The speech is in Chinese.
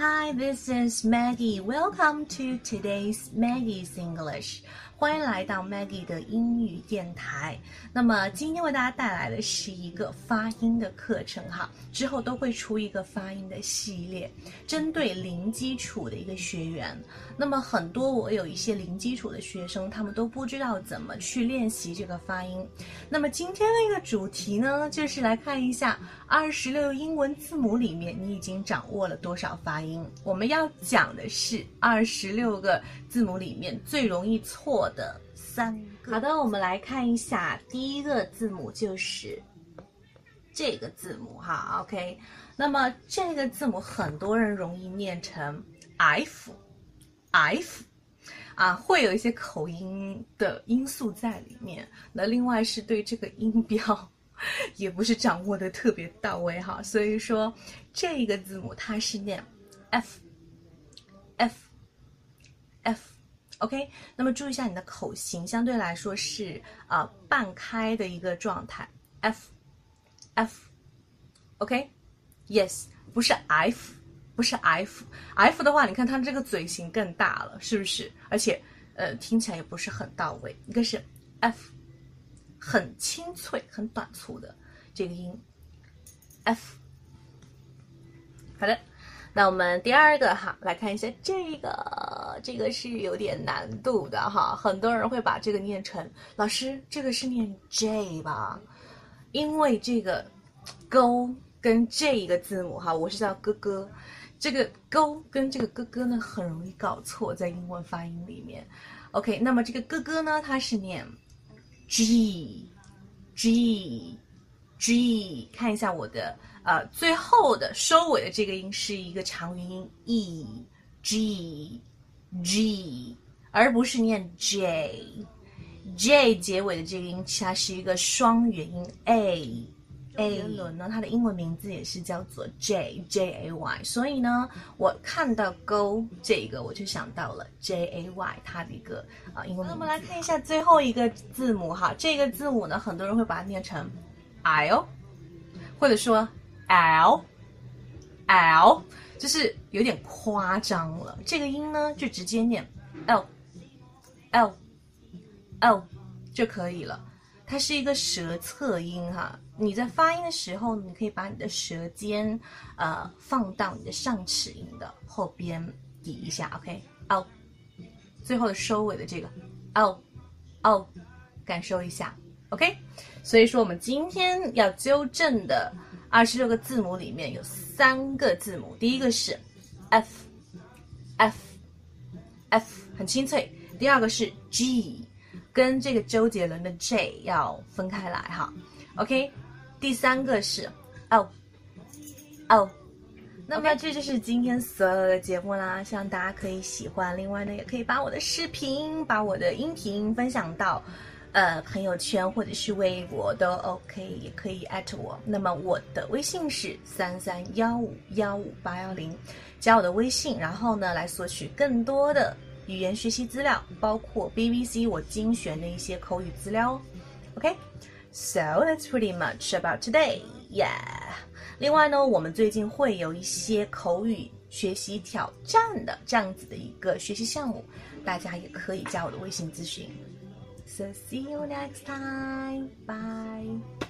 Hi, this is Maggie. Welcome to today's Maggie's English. 欢迎来到 Maggie 的英语电台。那么今天为大家带来的是一个发音的课程哈，之后都会出一个发音的系列，针对零基础的一个学员。那么很多我有一些零基础的学生，他们都不知道怎么去练习这个发音。那么今天的一个主题呢，就是来看一下26英文字母里面你已经掌握了多少发音。我们要讲的是26个字母里面最容易错的3个。好的，我们来看一下，第一个字母就是这个字母哈 ，OK。那么这个字母很多人容易念成 f，f 啊，会有一些口音的因素在里面。那另外是对这个音标也不是掌握的特别到位哈，所以说这个字母它是念F，OK， 那么注意一下你的口型，相对来说是半开的一个状态 ，F，OK， Yes， 不是 F， 不是 F 的话，你看它这个嘴型更大了，是不是？而且听起来也不是很到位，一个是 F， 很清脆、很短促的这个音 ，F， 好的。那我们第二个哈，来看一下这个是有点难度的哈，很多人会把这个念成，老师这个是念 J 吧？因为这个 Go 跟 J 一个字母哈，我是叫哥哥，这个 Go 跟这个哥哥呢很容易搞错，在英文发音里面。OK， 那么这个哥哥呢，它是念 G， 看一下我的。最后的收尾的这个音是一个长元音 e g g， 而不是念 j j 结尾的这个音，它是一个双元音 a a。周杰伦呢，它的英文名字也是叫做 j a y， 所以呢，我看到 go 这个我就想到了 j a y 它的一个英文名字。那我们来看一下最后一个字母哈，这个字母呢，很多人会把它念成 l， 或者说。L， 就是有点夸张了。这个音呢，就直接念 L， 就可以了。它是一个舌侧音哈。你在发音的时候，你可以把你的舌尖放到你的上齿龈的后边抵一下 ，OK，L， 最后的收尾的这个 L， 感受一下 ，OK。所以说，我们今天要纠正的。26个字母里面有3个字母，第一个是 F， 很清脆。第二个是 G， 跟这个周杰伦的 J 要分开来哈。OK， 第三个是 L。那么这就是今天所有的节目啦，希望大家可以喜欢。另外呢，也可以把我的视频、把我的音频分享到。朋友圈或者是微博都 OK， 也可以 at 我。那么我的微信是33151580，加我的微信，然后呢来索取更多的语言学习资料，包括 BBC 我精选的一些口语资料哦。OK， so that's pretty much about today. Yeah. 另外呢，我们最近会有一些口语学习挑战的这样子的一个学习项目，大家也可以加我的微信咨询。So see you next time. Bye.